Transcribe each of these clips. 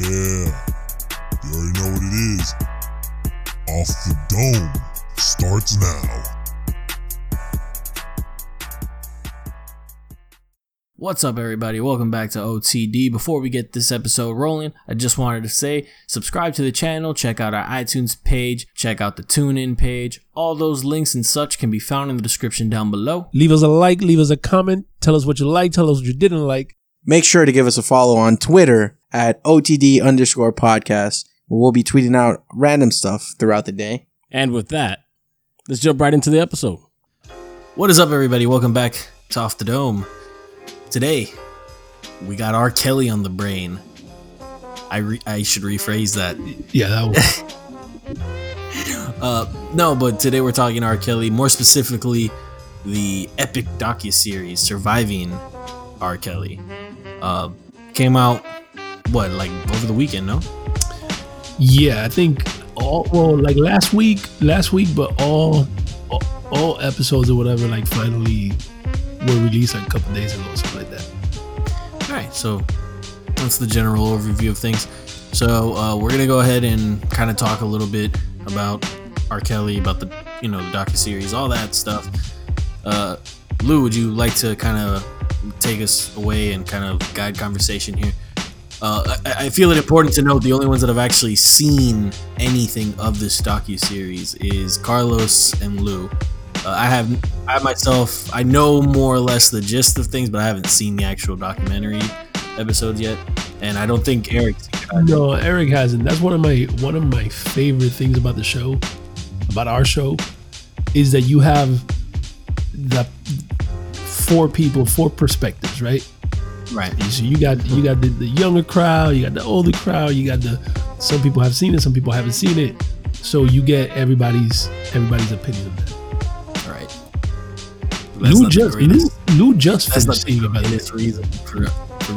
Yeah, you already know what it is. Off the Dome starts now. What's up, everybody? Welcome back to OTD. Before we get this episode rolling, I just wanted to say, subscribe to the channel, check out our iTunes page, check out the TuneIn page. All those links and such can be found in the description down below. Leave us a like, leave us a comment, tell us what you like, tell us what you didn't like. Make sure to give us a follow on Twitter at OTD_podcast. We'll be tweeting out random stuff throughout the day. And with that, let's jump right into the episode. What is up, everybody? Welcome back to Off the Dome. Today, we got R. Kelly on the brain. I should rephrase that. Yeah, that was. But today we're talking R. Kelly, more specifically the epic docuseries Surviving R. Kelly. Came out, over the weekend, no? Yeah, I think last week, but all episodes or whatever, finally were released a couple days ago, something like that. All right, so that's the general overview of things. So we're gonna go ahead and kind of talk a little bit about R. Kelly, about the the docuseries, all that stuff. Lou, would you like to kind of take us away and kind of guide conversation here? I feel it important to note the only ones that have actually seen anything of this docuseries is Carlos and Lou. I know more or less the gist of things, but I haven't seen the actual documentary episodes yet, and I don't think Eric's either. No, Eric hasn't. That's one of my favorite things about the show, about our show, is that you have the four perspectives, right? Right. So you got the younger crowd, you got the older crowd, you got some people have seen it, some people haven't seen it. So you get everybody's opinion of that. All right. Lou just finished seeing about this reason.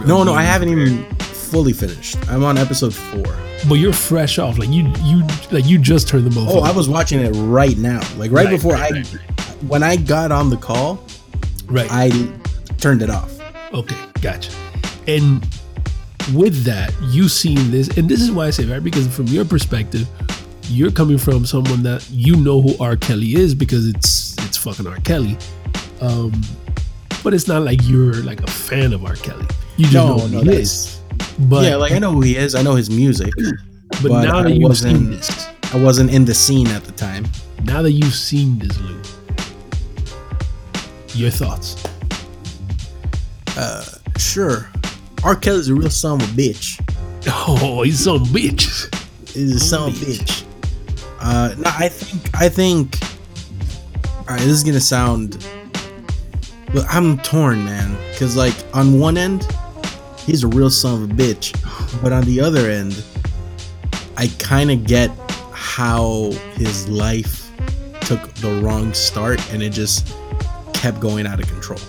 No, I haven't even fully finished. I'm on episode 4. But you're fresh off, you just turned them over. Oh, I was watching it right now, when I got on the call, right, I turned it off. Okay, gotcha. And with that, you've seen this, and this is why I say, right, because from your perspective, you're coming from someone that you know who R. Kelly is because it's fucking R. Kelly. But it's not like you're a fan of R. Kelly. You just know who he is. But yeah, I know who he is. I know his music. But now that you've seen this, I wasn't in the scene at the time. Now that you've seen this, Lou, your thoughts? Sure. R. Kelly's a real son of a bitch. Oh, he's son of a bitch. He's a son of a bitch. No, I think. All right, this is gonna sound. Well, I'm torn, man, because on one end, he's a real son of a bitch, but on the other end, I kind of get how his life took the wrong start and it just kept going out of control.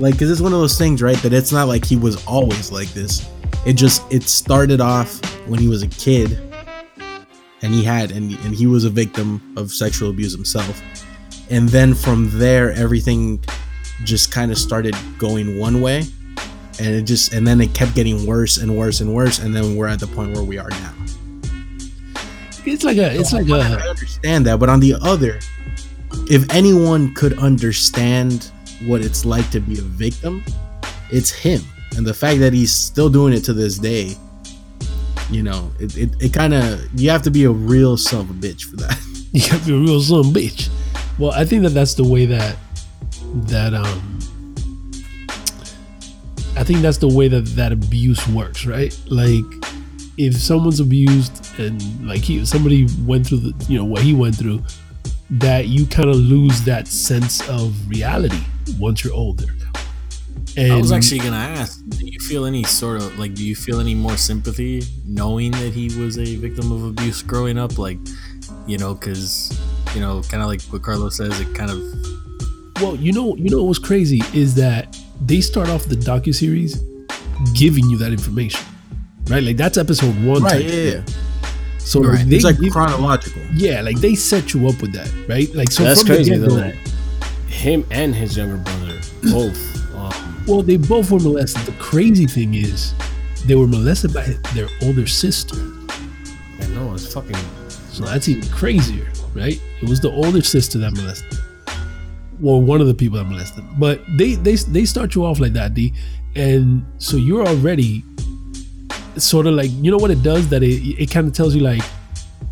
Because it's one of those things, right, that it's not like he was always like this. It started off when he was a kid, and he was a victim of sexual abuse himself. And then from there, everything just kind of started going one way, and then it kept getting worse and worse and worse, and then we're at the point where we are now. I understand that, but on the other, if anyone could understand what it's like to be a victim, it's him. And the fact that he's still doing it to this day, it kind of, you have to be a real son of a bitch for that. You have to be a real son of a bitch. Well, I think that's the way that abuse works, right? If someone's abused and somebody went through what he went through, that you kind of lose that sense of reality once you're older. And I was actually gonna ask, do you feel any more sympathy knowing that he was a victim of abuse growing up? Because kind of like what Carlos says, it kind of. Well, what was crazy is that they start off the docuseries giving you that information, right? That's episode 1, right? Yeah. So right. It's chronological. Yeah, they set you up with that, right? So that's crazy though. That him and his younger brother both. They both were molested. The crazy thing is They were molested by their older sister. I know, it's fucking... So that's even crazier, right? It was the older sister that molested. Well, one of the people that molested. But they start you off like that, D. And so you're already sort of like, you know what it does? That it kind of tells you like,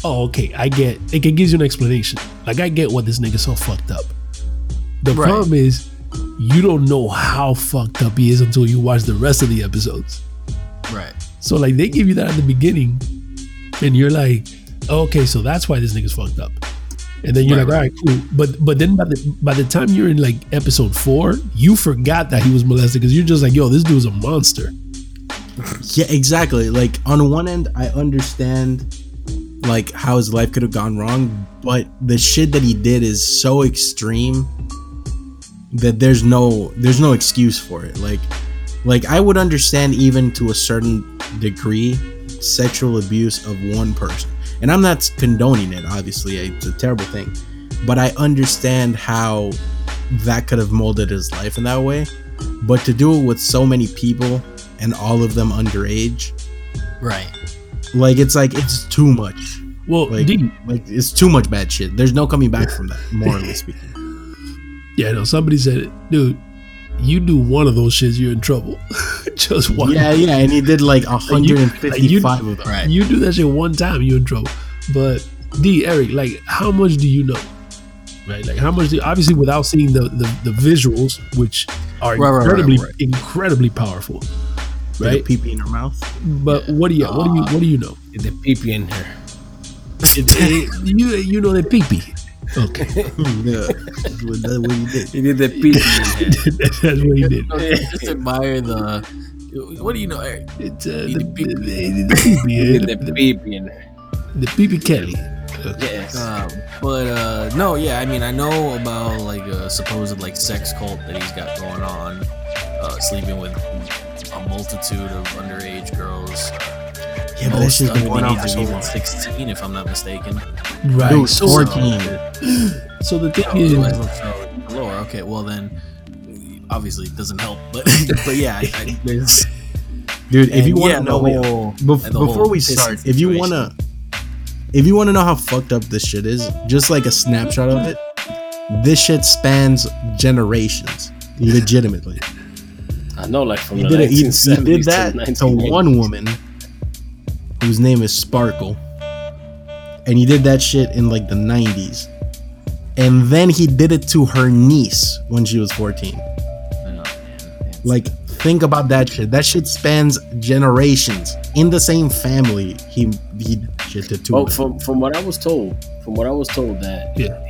oh, okay, I get... It gives you an explanation. Like, I get what this nigga's so fucked up. The right. problem is, you don't know how fucked up he is until you watch the rest of the episodes. Right. So like, they give you that at the beginning, and you're like, oh, okay, so that's why this nigga's fucked up. And then you're right, like, all right, cool. But then by the time you're in like episode 4, you forgot that he was molested because you're just like, yo, this dude's a monster. Yeah, exactly. Like, on one end, I understand like how his life could have gone wrong, but the shit that he did is so extreme that there's no excuse for it. Like I would understand even to a certain degree sexual abuse of one person, and I'm not condoning it, obviously, it's a terrible thing, but I understand how that could have molded his life in that way. But to do it with so many people and all of them underage, right? Like, it's like, it's too much. Well, like it's too much bad shit. There's no coming back from that, morally speaking. Yeah, no, somebody said, dude, you do one of those shits, you're in trouble. Just one. Yeah, and he did like 155 of them. Right. You do that shit one time, you're in trouble. But D, Eric, like, how much do you know? Right? Like, how much do you, obviously without seeing the visuals, which are incredibly powerful. Right? The pee in her mouth. But yeah. What do you know? The pee in her. You know the pee. Okay. No, that's what he did. He did that pee. That's what he did. Just admire the... What do you know, Eric? It's the pee in there. The pee Kelly. Yes. No, yeah, I mean, I know about like a supposed like sex cult that he's got going on, sleeping with a multitude of underage girls. Yeah, but that shit's been going on for even 16, if I'm not mistaken. Right, dude, so 14. So the thing is, lower. Okay, well then, obviously it doesn't help. But yeah, dude, if you want to know, before we start, if you want to know how fucked up this shit is, just like a snapshot of it. This shit spans generations, legitimately. I know, like from the 1970s to 1980s. He did that to one woman whose name is Sparkle, and he did that shit in like the 90s, and then he did it to her niece when she was 14. Like, think about that shit. That shit spans generations in the same family. He shit did to. Well, from what I was told that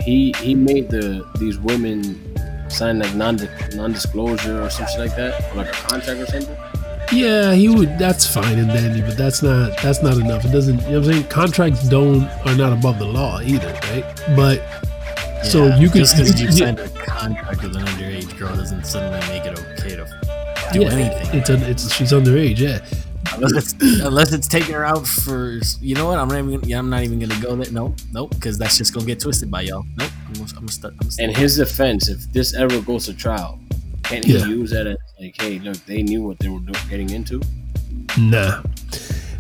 he made these women sign like non-disclosure or something like that, or like a contract or something. Yeah, he would. That's fine and dandy, but that's not enough. It doesn't. You know what I'm saying? Contracts are not above the law either, right? But yeah, so you could sign a contract with an underage girl doesn't suddenly make it okay to do anything. She's underage, yeah. Unless it's taking her out for, you know what? I'm not even gonna go there. Nope, because that's just gonna get twisted by y'all. Nope, I'm stuck. In his defense, if this ever goes to trial, can't he use that as like, hey, look, they knew what they were getting into? Nah,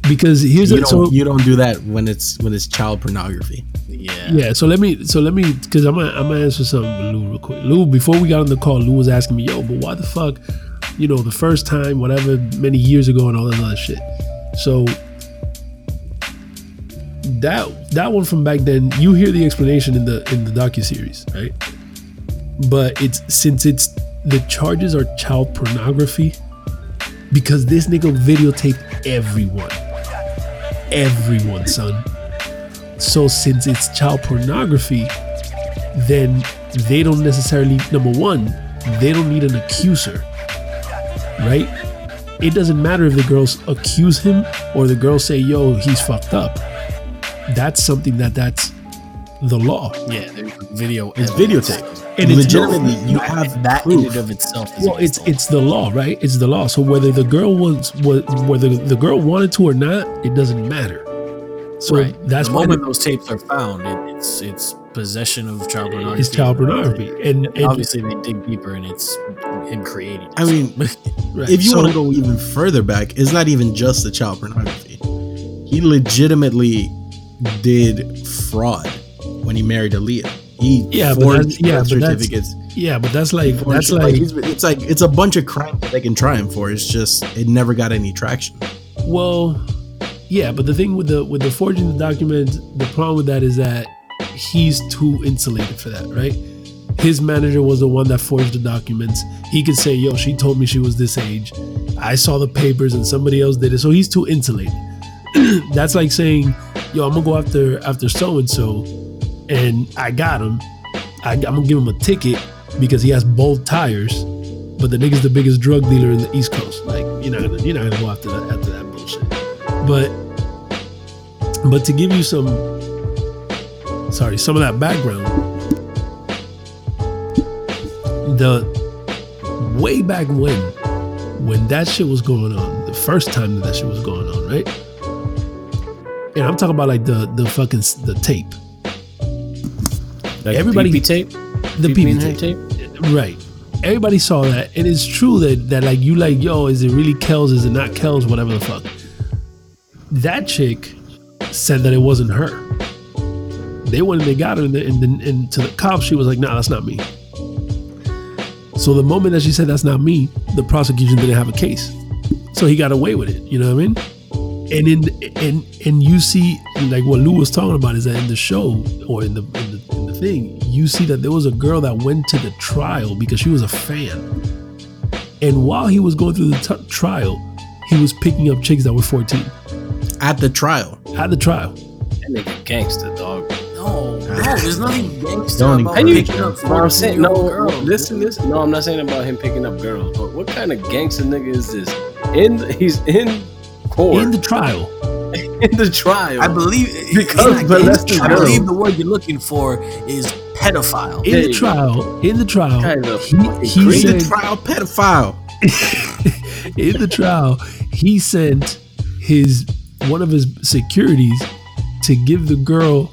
because here's you don't do that when it's child pornography. Yeah. So let me, because I'm gonna answer something with Lou real quick. Lou, before we got on the call, Lou was asking me, yo, but why the fuck, you know, the first time, whatever, many years ago, and all that other shit. So that one from back then, you hear the explanation in the docuseries, right? But since the charges are child pornography, because this nigga videotaped everyone, son. So since it's child pornography, then they don't necessarily, number one, they don't need an accuser, right? It doesn't matter if the girls accuse him or the girls say, yo, he's fucked up. That's something that's the law. Yeah, there's video. It's videotaped. And legitimately, you have that proof. In and of itself. Well, it's the law, right? It's the law. So whether the girl wanted to or not, it doesn't matter. So right. That's the moment those tapes are found. It's possession of child pornography. He's child pornography, and obviously they dig deeper, and it's him creating it. I mean, right. If you want to go even further back, it's not even just the child pornography. He legitimately did fraud when he married Aaliyah. He forged birth certificates. Yeah, but that's like it's a bunch of crimes that they can try him for. It's just it never got any traction. Well, yeah, but the thing with the forging the documents, the problem with that is that he's too insulated for that, right? His manager was the one that forged the documents. He could say, "Yo, she told me she was this age. I saw the papers, and somebody else did it." So he's too insulated. That's like saying, "Yo, I'm gonna go after so and so, and I got him. I'm gonna give him a ticket because he has both tires, but the nigga's the biggest drug dealer in the East Coast." Like, you're not gonna go after that bullshit. But to give you some of that background, the way back when that shit was going on, the first time that shit was going on, right? And I'm talking about like the fucking tape. Like everybody tape, the PB tape, right? Everybody saw that, and it's true that like you like, yo, is it really Kells? Is it not Kells? Whatever the fuck. That chick said that it wasn't her. They went and they got her, and to the cops, she was like, "Nah, that's not me." So the moment that she said that's not me, the prosecution didn't have a case, so he got away with it. You know what I mean? And you see, like what Lou was talking about is that in the show or in the thing, you see that there was a girl that went to the trial because she was a fan. And while he was going through the trial, he was picking up chicks that were 14. At the trial. And they gangster, dog. No, there's nothing gangster about picking up 14 girls. Listen. No, I'm not saying about him picking up girls, but what kind of gangster nigga is this? He's in the trial. I believe the word you're looking for is pedophile. In the trial. Pedophile. In the trial, he sent one of his securities to give the girl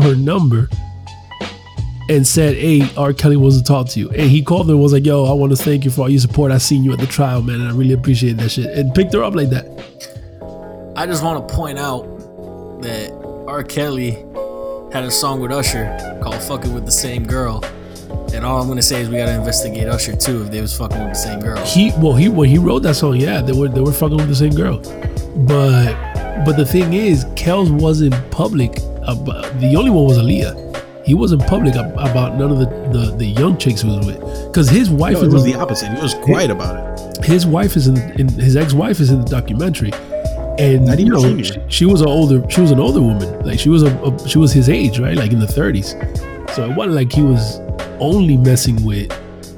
her number and said, "Hey, R. Kelly wants to talk to you." And he called her and was like, "Yo, I want to thank you for all your support. I seen you at the trial, man, and I really appreciate that shit." And picked her up like that. I just want to point out that R. Kelly had a song with Usher called "Fucking With the Same Girl." And all I'm going to say is we got to investigate Usher too if they was fucking with the same girl. When he wrote that song, yeah, they were fucking with the same girl. But the thing is, Kells wasn't public about, the only one was Aaliyah. He wasn't public about none of the young chicks he was with, because his wife was the opposite. He was quiet about it. His wife is his ex-wife is in the documentary, and she was an older woman. Like she was his age, right? Like in the 30s. So it wasn't like he was only messing with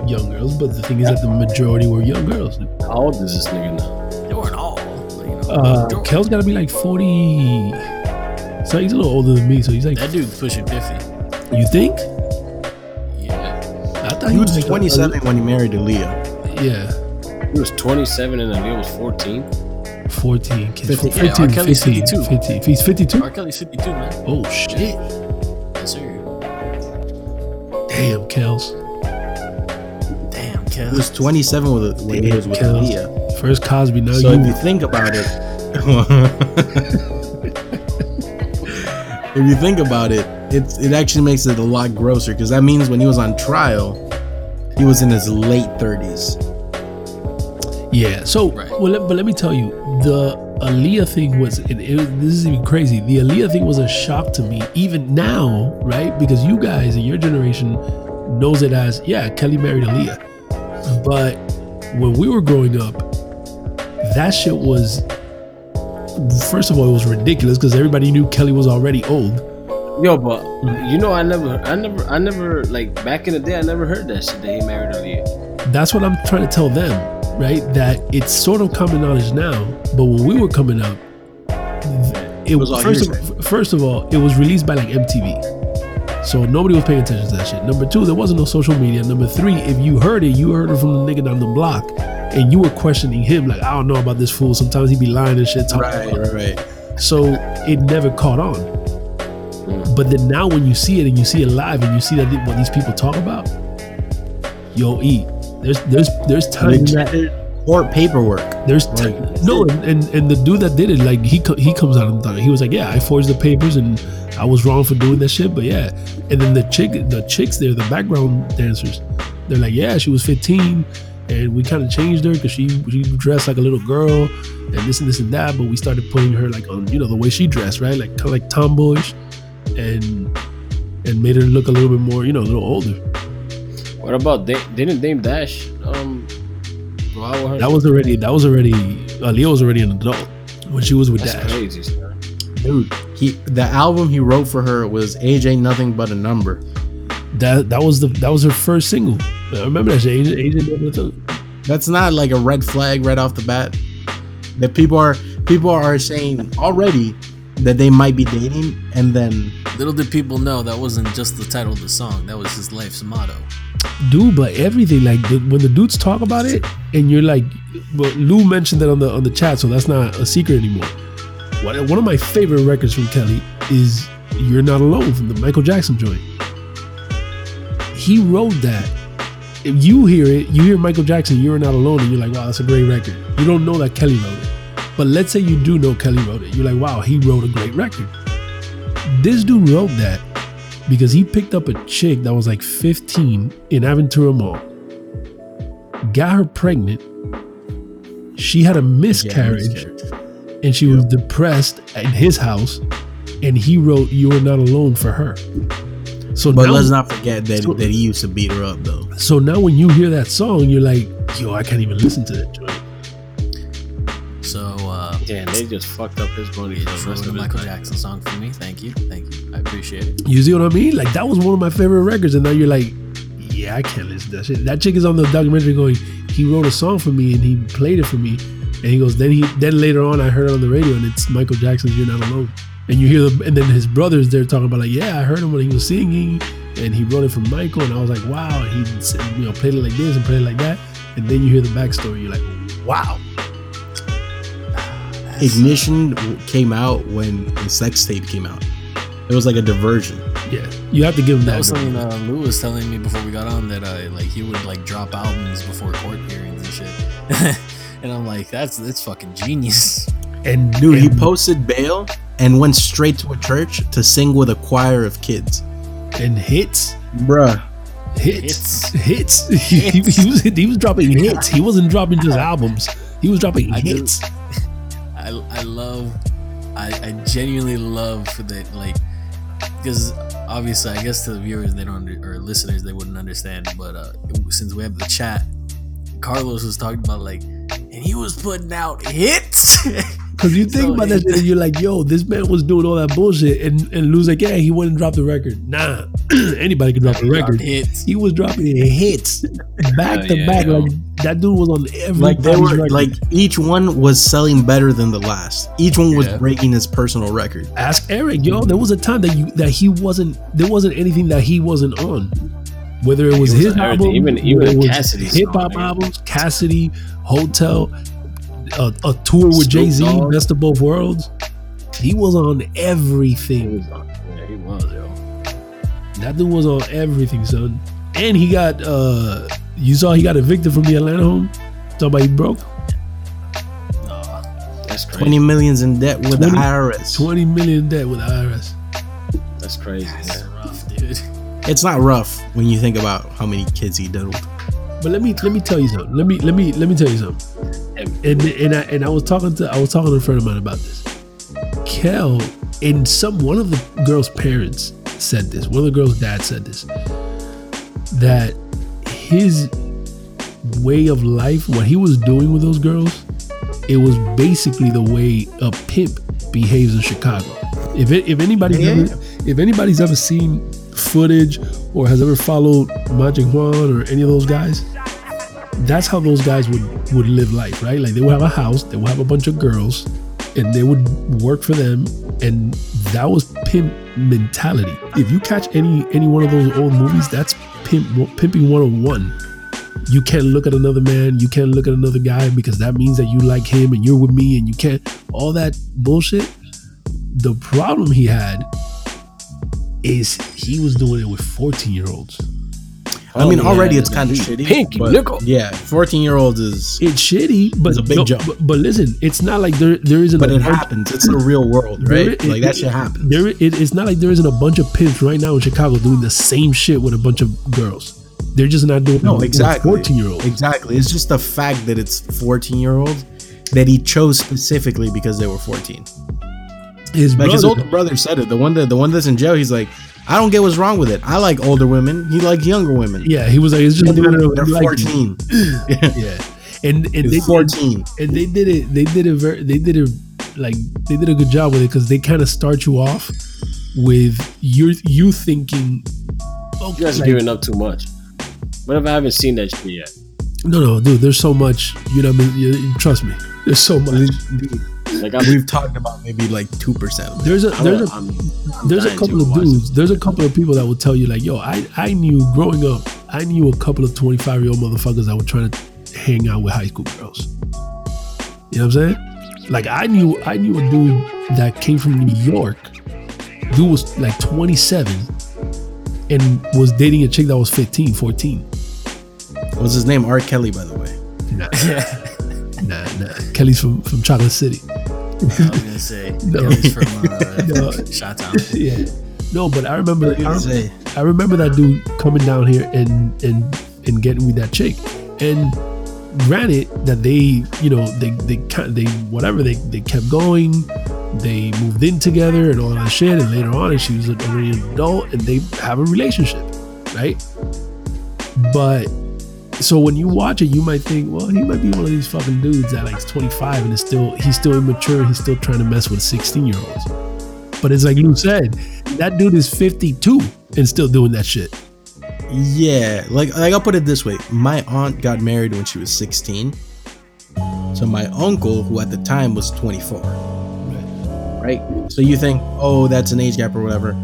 young girls. But the thing is that the majority were young girls. How old is this nigga now? They weren't all. Kel's got to be like 40. So he's a little older than me. So he's like, that dude's pushing 50. You think? Yeah. I thought he was 27 when he married Aaliyah. Yeah. He was 27 and Aaliyah was 14. 14. 15. Yeah, 15. R. Kelly's 52. 15. He's 52? R. Kelly's 52, man. Oh, shit. Yes, sir. Damn, Kells. He was 27 when he was with Aaliyah. First Cosby. Now so if you think about it. If you think about it, it actually makes it a lot grosser, because that means when he was on trial, he was in his late 30s. Yeah. So, right. But let me tell you, the Aaliyah thing was, this is even crazy. The Aaliyah thing was a shock to me, even now, right? Because you guys in your generation knows it as, yeah, Kelly married Aaliyah. But when we were growing up, that shit was, first of all, it was ridiculous because everybody knew Kelly was already old. Yo, but you know, I never like back in the day, I never heard that shit that he married Aaliyah. That's what I'm trying to tell them, right? That it's sort of common knowledge now, but when we were coming up, it was first of all, it was released by like MTV, so nobody was paying attention to that shit. Number two, there wasn't no social media. Number three, if you heard it from the nigga down the block, and you were questioning him like, "I don't know about this fool. Sometimes he be lying and shit." Right. So it never caught on. But then now when you see it and you see it live and you see that what these people talk about, yo, E, there's times or paperwork. There's and the dude that did it, like he comes out and he was like, yeah, I forged the papers and I was wrong for doing that shit, but yeah. And then the chicks there, the background dancers, they're like, yeah, she was 15 and we kind of changed her because she dressed like a little girl and this and that, but we started putting her like on, you know, the way she dressed, right? Like kind of like tomboyish and made her look a little bit more, you know, a little older. What about didn't Dame Dash that was already Aaliyah was already an adult when she was with Dash. That's crazy, sir. Dude, the album he wrote for her was Age Ain't Nothing But a Number. That was her first single. I remember that shit. That's not like a red flag right off the bat that people are saying already that they might be dating, and then little did people know that wasn't just the title of the song, that was his life's motto. Dude, but everything, like when the dudes talk about it, and you're like, but Lou mentioned that on the chat, so that's not a secret anymore. One of my favorite records from Kelly is You're Not Alone from the Michael Jackson joint. He wrote that. If you hear it, you hear Michael Jackson, You're Not Alone, and you're like, wow, that's a great record. You don't know that Kelly wrote it. But let's say you do know Kelly wrote it. You're like, wow, he wrote a great record. This dude wrote that because he picked up a chick that was like 15 in Aventura Mall, got her pregnant. She had a miscarriage, and she was depressed at his house, and he wrote You Are Not Alone for her. So but now, let's not forget that he used to beat her up, though. So now when you hear that song, you're like, yo, I can't even listen to that joint. So, damn, they just fucked up his money. That's the Michael Jackson song for me. Thank you. I appreciate it. You see what I mean? Like, that was one of my favorite records, and now you're like, yeah, I can't listen to that shit. That chick is on the documentary going, he wrote a song for me, and he played it for me. And he goes, then later on, I heard it on the radio, and it's Michael Jackson's You're Not Alone. And you hear and then his brothers, they're talking about like, yeah, I heard him when he was singing, and he wrote it for Michael, and I was like, wow. And he, you know, played it like this and played it like that, and then you hear the backstory, you're like, wow. Ignition came out when the sex tape came out. It was like a diversion. Yeah, you have to give him that. That was something Lou was telling me before we got on, that like he would like drop albums before court hearings and shit. And I'm like, that's fucking genius. And dude, he posted bail and went straight to a church to sing with a choir of kids. And hits? Bruh. Hits. He was dropping hits. He wasn't dropping just albums. He was dropping hits. I genuinely love for that, like, because obviously, I guess to the viewers, they don't, or listeners, they wouldn't understand, but since we have the chat, Carlos was talking about, like, and he was putting out hits. Because you think about that shit and you're like, yo, this man was doing all that bullshit. And Lou's like, yeah, he wouldn't drop the record. Nah, anybody could drop the record. Hits. He was dropping hits back to back. Like, that dude was on every record. Like, each one was selling better than the last. Each one was breaking his personal record. Ask Eric, yo. There was a time that he wasn't. There wasn't anything that he wasn't on. Whether it was his album, even Cassidy's hip hop albums, Cassidy, Hotel. A tour with Jay-Z, Best of Both Worlds. He was on everything. He was, yo. That dude was on everything, son. And he got, you saw he got evicted from the Atlanta home. Somebody broke. That's crazy. $20 million in debt with the IRS. $20 million in debt with the IRS. That's crazy. That's rough, dude. It's not rough when you think about how many kids he diddled. But let me tell you something. Let me tell you something. And I was talking to a friend of mine about this. Kel and one of the girls' parents said this. One of the girls' dad said this. That his way of life, what he was doing with those girls, it was basically the way a pimp behaves in Chicago. If anybody's ever seen footage or has ever followed Magic Juan or any of those guys, that's how those guys would live life, right? Like, they would have a house, they would have a bunch of girls, and they would work for them, and that was pimp mentality. If you catch any one of those old movies, that's pimping 101. You can't look at another man, you can't look at another guy, because that means that you like him and you're with me and you can't, all that bullshit. The problem he had is he was doing it with 14-year-olds. I mean, already it's kind of shitty. Pinky nickel. Yeah, 14-year-olds is... It's shitty, but... It's a big jump. But listen, it's not like there isn't... But it happens. It's the real world, right? Like, that shit happens. It's not like there isn't a bunch of pimps right now in Chicago doing the same shit with a bunch of girls. They're just not doing it with 14-year-olds. Exactly. It's just the fact that it's 14-year-olds that he chose specifically because they were 14. His older brother said it. The one that's in jail, he's like... I don't get what's wrong with it. I like older women. He likes younger women. Yeah, he was like, it's just they're 14. Yeah, and they 14. And they did it. They did a good job with it because they kind of start you off with you thinking, okay, you guys are giving up too much. What if I haven't seen that shit yet? No, dude. There's so much. You know what I mean? Trust me. There's so much. Like we've talked about maybe like 2%. There's a couple of dudes. There's a couple of people that will tell you like, yo, I knew growing up a couple of 25-year-old motherfuckers that were trying to hang out with high school girls. You know what I'm saying? Like I knew a dude that came from New York. Dude was like 27 and was dating a chick that was 15, 14. What was his name? R. Kelly, by the way. Nah. Kelly's from Chocolate City. I was gonna say Kelly's from Chi-Town. Yeah. No, but I remember that dude coming down here and getting with that chick. And granted that they kept going, they moved in together and all that shit, and later on and she was already an adult and they have a relationship, right? But so when you watch it, you might think, well, he might be one of these fucking dudes that like 25 and is still immature. He's still trying to mess with 16-year-olds. But it's like Lou said, that dude is 52 and still doing that shit. Yeah, like I'll put it this way: my aunt got married when she was 16. So my uncle, who at the time was 24, right? So you think, oh, that's an age gap or whatever.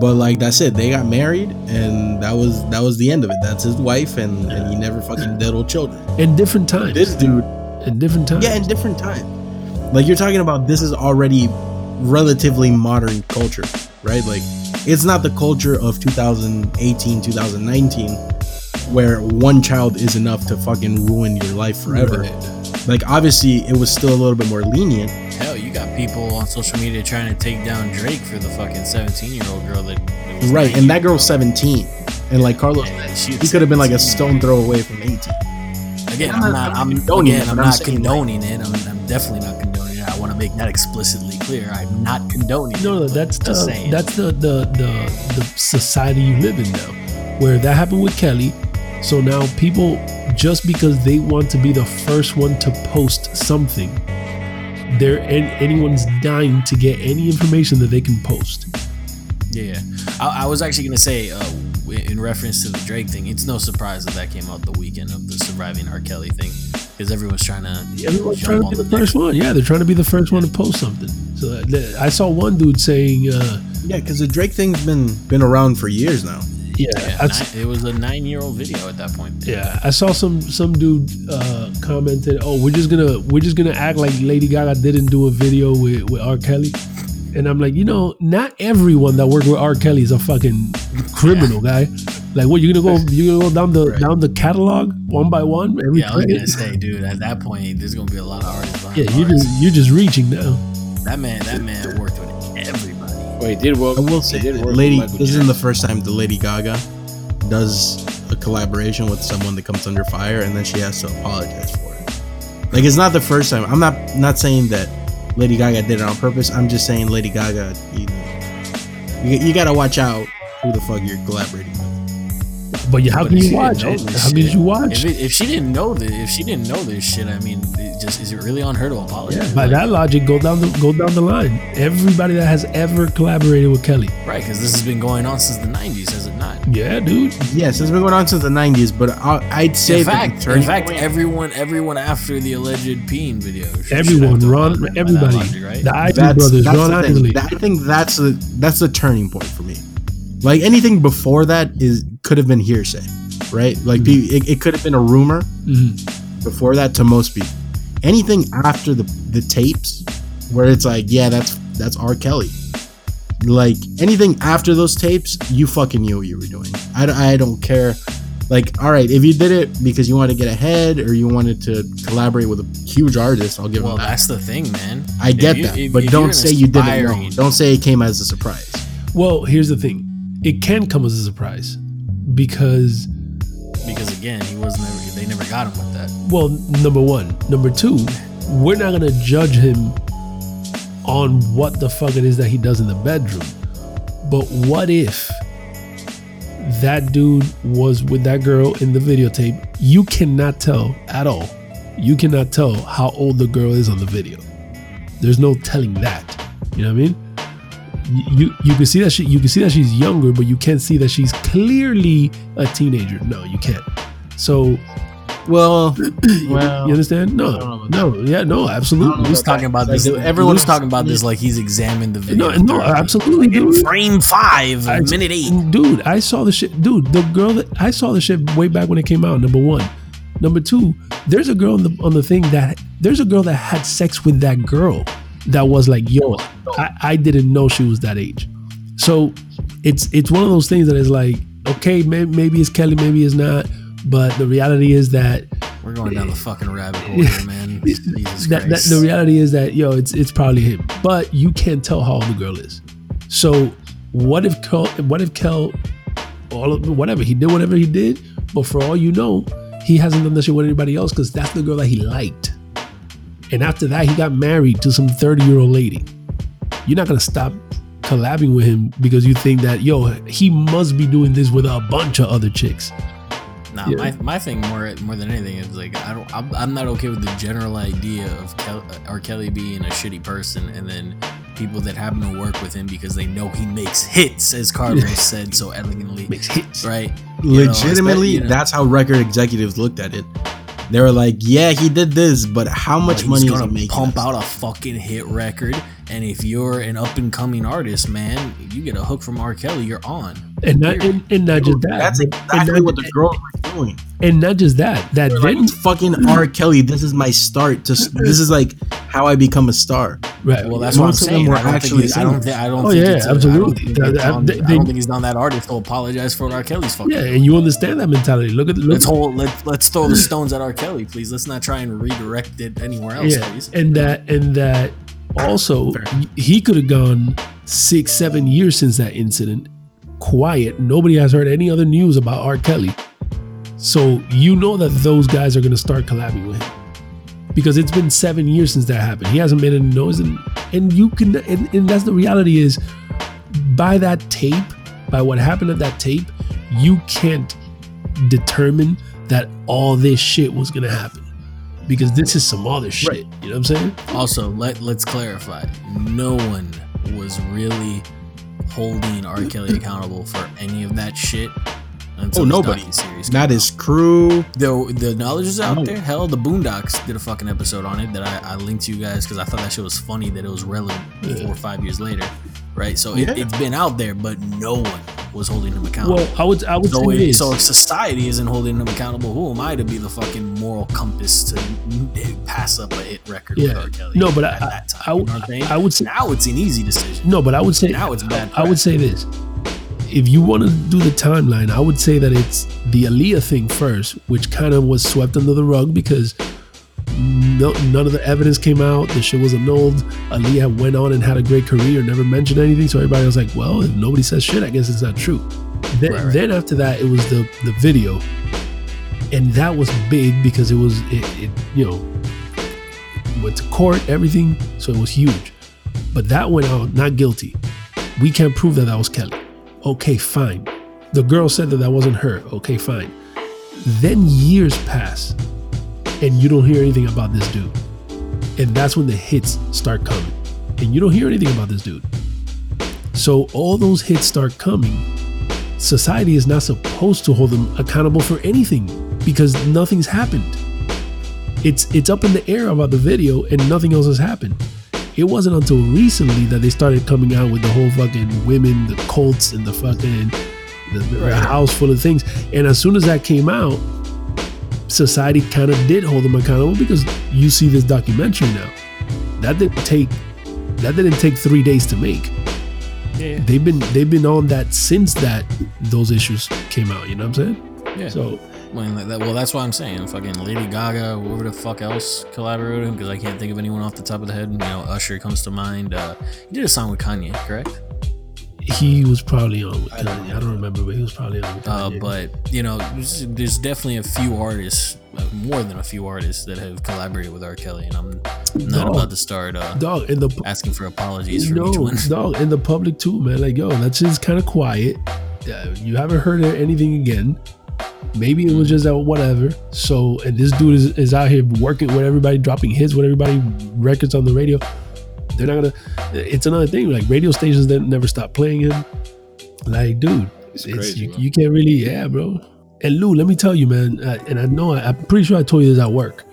But like that's it. They got married, and that was the end of it. That's his wife, and he never fucking diddled children. In different times, this dude. In different times. Yeah, in different times. Like you're talking about, this is already relatively modern culture, right? Like it's not the culture of 2018, 2019, where one child is enough to fucking ruin your life forever. Right. Like obviously, it was still a little bit more lenient. Hell, you got people on social media trying to take down Drake for the fucking 17-year-old girl that was right, and that girl's 17, and like Carlos, he could have been like a stone throw away from 18. Again, I'm not condoning it. I'm definitely not condoning it. I want to make that explicitly clear. I'm not condoning it. No, that's the society you live in now, where that happened with Kelly. So now people, just because they want to be the first one to post something, anyone's dying to get any information that they can post. Yeah, I was actually gonna say in reference to the Drake thing, it's no surprise that came out the weekend of the Surviving R. Kelly thing, because everyone's trying to be the first one. Yeah, they're trying to be the first one to post something. So I saw one dude saying, "Yeah, because the Drake thing's been around for years now." Yeah, it was a 9-year-old video at that point. Yeah, I saw some dude commented, "Oh, we're just gonna act like Lady Gaga didn't do a video with R. Kelly," and I'm like, you know, not everyone that worked with R. Kelly is a fucking criminal guy. Like, what you gonna go down the catalog one by one? I was gonna say, dude, at that point, there's gonna be a lot of artists. Yeah, you're just reaching now. That man worked with everybody. Wait, did work. I will say, this isn't the first time the Lady Gaga does a collaboration with someone that comes under fire, and then she has to apologize for it. Like, it's not the first time. I'm not saying that Lady Gaga did it on purpose. I'm just saying Lady Gaga, you gotta watch out who the fuck you're collaborating with. But how can you watch it? How can you watch? If she didn't know this shit, I mean, is it really on her to apologize? Yeah, by that logic, go down the line. Everybody that has ever collaborated with Kelly, right? Because this has been going on since the 90s, has it not? Yeah, dude. Yes, it's been going on since the 90s. But I'd say, in fact, everyone after the alleged peeing video, everyone, Ron, everybody, logic, right? The I2 brothers, Ron Atherley. I think that's the turning point for me. Like anything before that could have been hearsay, right? Like it could have been a rumor before that to most people. Anything after the tapes where it's like, yeah, that's R. Kelly. Like, anything after those tapes, you fucking knew what you were doing. I don't care. Like, all right, if you did it because you wanted to get ahead or you wanted to collaborate with a huge artist, I'll give it back. Well, that's the thing, man. I get that, but don't say you did it wrong. Don't say it came as a surprise. Well, here's the thing. It can come as a surprise because again, they never got him with that. Well, number one. Number two, we're not going to judge him on what the fuck it is that he does in the bedroom. But what if that dude was with that girl in the videotape? You cannot tell at all. You cannot tell how old the girl is on the video. There's no telling that. You know what I mean? You can see that she's younger, but you can't see that she's clearly a teenager. No, you can't. So, well, you understand? No, absolutely. He's talking about this. Everyone's talking about this like he's examined the video. No, absolutely, dude. In frame 5, minute 8. Dude, I saw the shit. Dude, the girl that I saw the shit way back when it came out. Number one. Number two, there's a girl on the thing that there's a girl that had sex with that girl that was like, yo, I didn't know she was that age. So it's one of those things that is like, okay, maybe it's Kelly, maybe it's not. But the reality is that we're going down the fucking rabbit hole here, man. Jesus Christ. The reality is that, yo, it's probably him. But you can't tell how old the girl is. So what if Kel, whatever he did, but for all you know, he hasn't done that shit with anybody else because that's the girl that he liked. And after that, he got married to some 30-year-old lady. You're not gonna stop collabing with him because you think that, yo, he must be doing this with a bunch of other chicks. Nah, yeah. my thing more than anything is like I'm not okay with the general idea of R. Kelly being a shitty person, and then people that happen to work with him because they know he makes hits, as Carlos said so elegantly. Makes hits, right? Legitimately, that's how record executives looked at it. They were like, "Yeah, he did this, but how much money is he making?" Pump out a fucking hit record, and if you're an up and coming artist, man, you get a hook from R. Kelly, you're on. And not just that. That's exactly what the girls were doing. And not just that. That didn't fucking R. Kelly. This is my start. This is like how I become a star. Right. Well, that's what I'm saying. I don't think. I don't think he's not that artist to apologize for R. Kelly's fucking. Yeah, and you understand that mentality. Let's throw the stones at R. Kelly, please. Let's not try and redirect it anywhere else, please. And that. Also, he could have gone 6-7 years since that incident. Quiet. Nobody has heard any other news about R. Kelly. So you know that those guys are going to start collabing with him because it's been 7 years since that happened. He hasn't made any noise, and that's the reality is by that tape, by what happened at that tape, you can't determine that all this shit was going to happen because this is some other shit. Right. You know what I'm saying? Also, let's clarify. No one was really holding R. Kelly accountable for any of that shit until nobody. Not his crew. The knowledge is out there. Hell, the Boondocks did a fucking episode on it that I linked to you guys because I thought that shit was funny that it was relevant 4 or 5 years later, right? So it's been out there, but no one was holding him accountable. Well, I would say this. So if society isn't holding him accountable, who am I to be the fucking moral compass to pass up a hit record with R. Kelly? No, but I would say now it's an easy decision. No, but I would say now it's bad. I would say this. If you want to do the timeline, I would say that it's the Aaliyah thing first, which kind of was swept under the rug because none of the evidence came out. The shit was annulled. Aaliyah went on and had a great career, never mentioned anything. So everybody was like, well, if nobody says shit, I guess it's not true. Then after that, it was the video. And that was big because it was, it went to court, everything. So it was huge. But that went out, not guilty. We can't prove that was Kelly. Okay, fine. The girl said that wasn't her. Okay, fine. Then years pass and you don't hear anything about this dude. And that's when the hits start coming. And you don't hear anything about this dude. So all those hits start coming. Society is not supposed to hold them accountable for anything because nothing's happened. It's up in the air about the video and nothing else has happened. It wasn't until recently that they started coming out with the whole fucking women, the cults, and the fucking the house full of things. And as soon as that came out, society kind of did hold them accountable because you see this documentary now. That didn't take 3 days to make. Yeah. They've been on that since that those issues came out. You know what I'm saying? Yeah. So. Well, that's why I'm saying fucking Lady Gaga, whoever the fuck else collaborated with him, because I can't think of anyone off the top of the head. You know, Usher comes to mind. He did a song with Kanye, correct? He was probably on with Kanye. I don't remember, but he was probably on with Kanye. But, you know, there's definitely a few artists, more than a few artists that have collaborated with R. Kelly, and I'm not about to start asking for apologies for each one. Dog, and the public too, man. Like, yo, that's just kind of quiet. You haven't heard anything again. Maybe it was just that whatever. So, and this dude is out here working with everybody, dropping hits with everybody, records on the radio. They're not gonna. It's another thing. Like radio stations that never stop playing him. Like, dude, it's crazy, you can't really. Yeah, bro. And Lou, let me tell you, man. I'm pretty sure I told you this at work.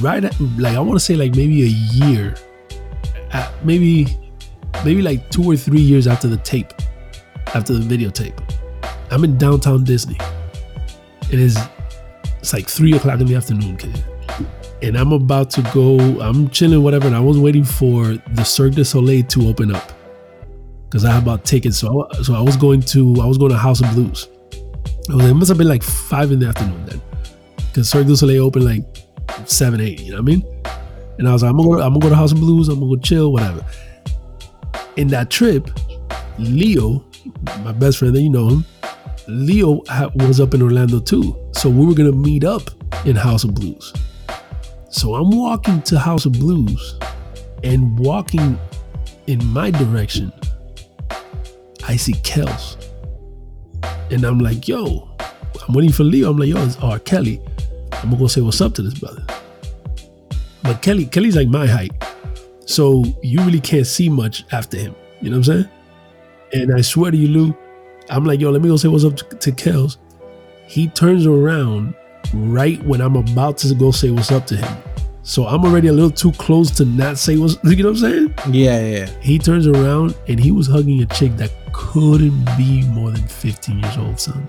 Right? I want to say like maybe a year, maybe like 2 or 3 years after the tape, after the videotape. I'm in downtown Disney. It's like 3:00 in the afternoon, kid. And I'm about to go, I'm chilling, whatever. And I was waiting for the Cirque du Soleil to open up because I had bought tickets. So I was going to House of Blues. It must have been like 5 in the afternoon then, because Cirque du Soleil opened like 7, 8, you know what I mean? And I was like, I'm gonna go to House of Blues. I'm gonna go chill, whatever. In that trip, Leo, my best friend, you know him, Leo was up in Orlando too. So we were going to meet up in House of Blues. So I'm walking to House of Blues, and walking in my direction, I see Kels. And I'm like, yo, I'm waiting for Leo. I'm like, yo, it's R. Kelly. I'm going to say what's up to this brother. But Kelly's like my height. So you really can't see much after him. You know what I'm saying? And I swear to you, Lou, I'm like, yo, let me go say what's up to Kels. He turns around right when I'm about to go say what's up to him. So I'm already a little too close to not say what's, you know what I'm saying? Yeah. He turns around and he was hugging a chick that couldn't be more than 15 years old, son.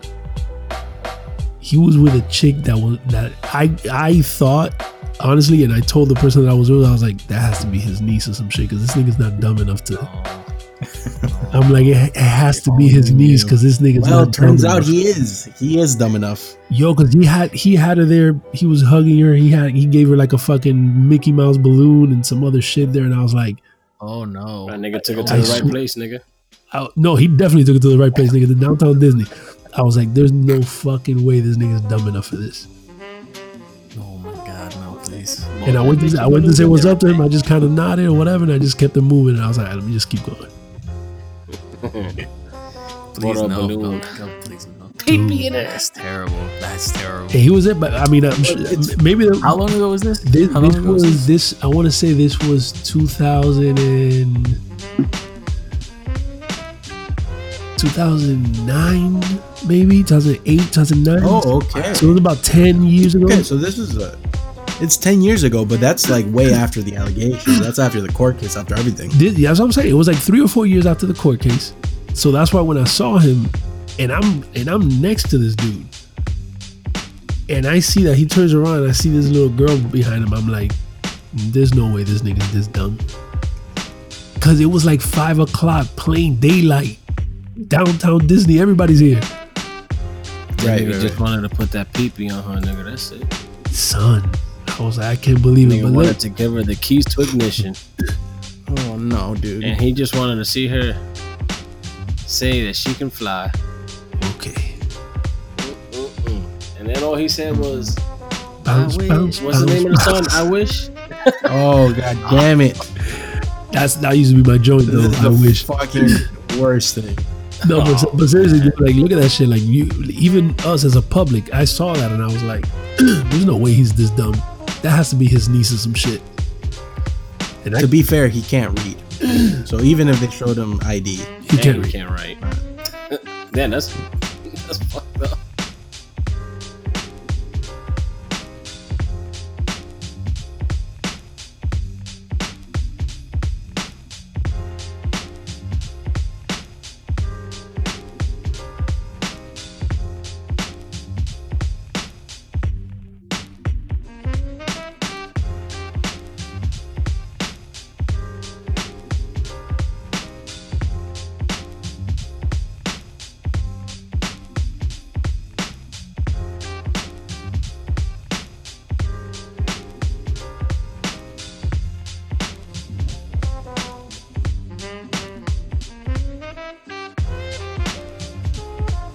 He was with a chick that I thought, honestly, and I told the person that I was with, I was like, that has to be his niece or some shit, because this nigga's not dumb enough to... I'm like, it has to be his niece, because this nigga's not dumb enough. Well, turns out he is dumb enough. Yo, because he had her there. He was hugging her. He gave her like a fucking Mickey Mouse balloon and some other shit there. And I was like, oh no, that nigga took it to the right place, nigga. No, he definitely took it to the right place, nigga. The downtown Disney. I was like, there's no fucking way this nigga's dumb enough for this. Oh my god, no, please. And I went to say what's up to him. I just kind of nodded or whatever, and I just kept it moving. And I was like, let me just keep going. Please no, no, please no. That's terrible. Hey, he was it, but I mean, maybe. How long ago was this? I want to say this was 2009, maybe 2008, 2009. Oh, okay. So it was about 10 years ago. Okay, so this is It's 10 years ago, but that's like way after the allegations. That's after the court case, after everything. Yeah, that's what I'm saying. It was like 3 or 4 years after the court case. So that's why when I saw him, and I'm next to this dude, and I see that he turns around, and I see this little girl behind him. I'm like, there's no way this nigga's this dumb. Because it was like 5 o'clock, plain daylight, downtown Disney. Everybody's here. Right. He just wanted to put that pee-pee on her, nigga. That's it. Son. I was like, I can't believe it. He wanted to give her the keys to ignition. Oh no, dude! And he just wanted to see her say that she can fly. Okay. And then all he said was, "Bounce, bounce." What's the name of the song? I wish. Oh god damn it! That used to be my joint though. I wish. Fucking worst thing. No, but seriously, dude, like look at that shit. Like you, even us as a public, I saw that and I was like, "There's no way he's this dumb." That has to be his niece or some shit. And to be fair, he can't read. So even if they showed him ID, he can't write. Man, that's fun.